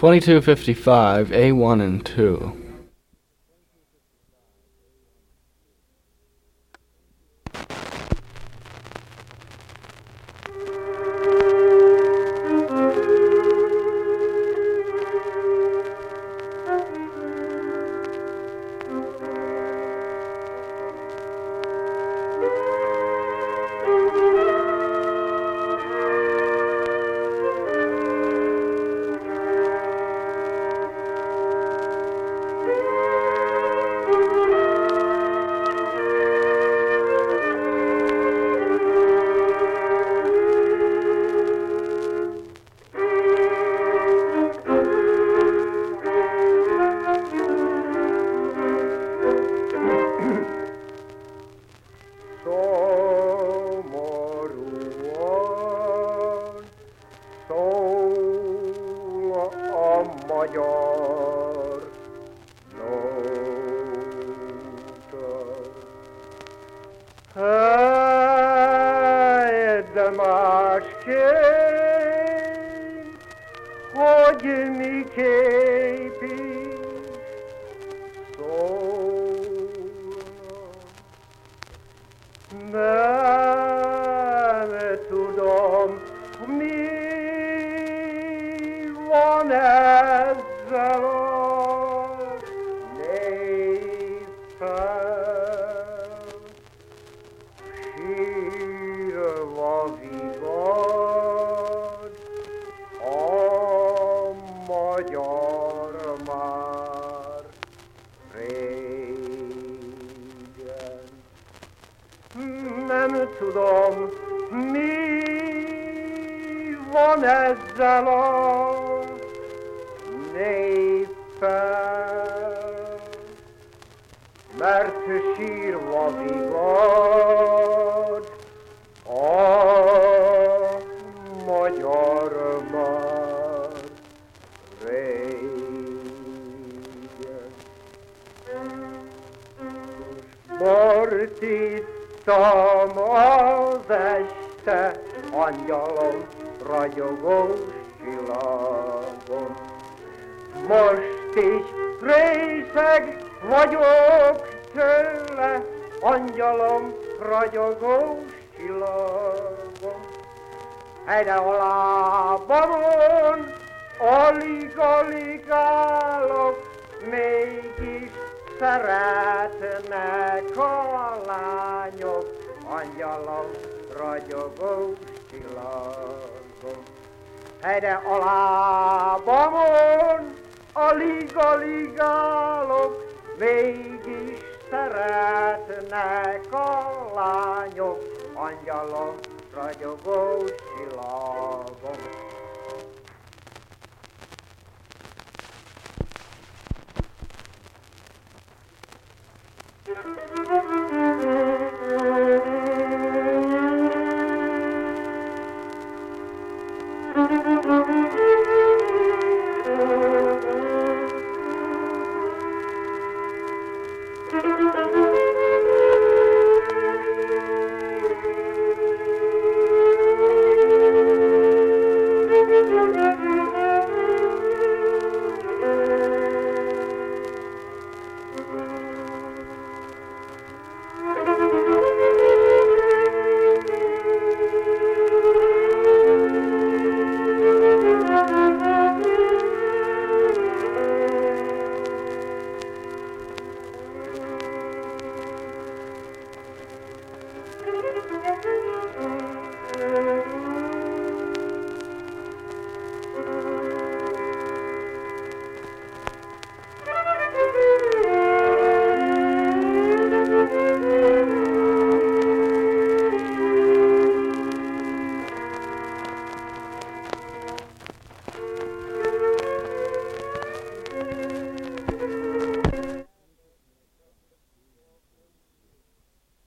2255, A1 and 2.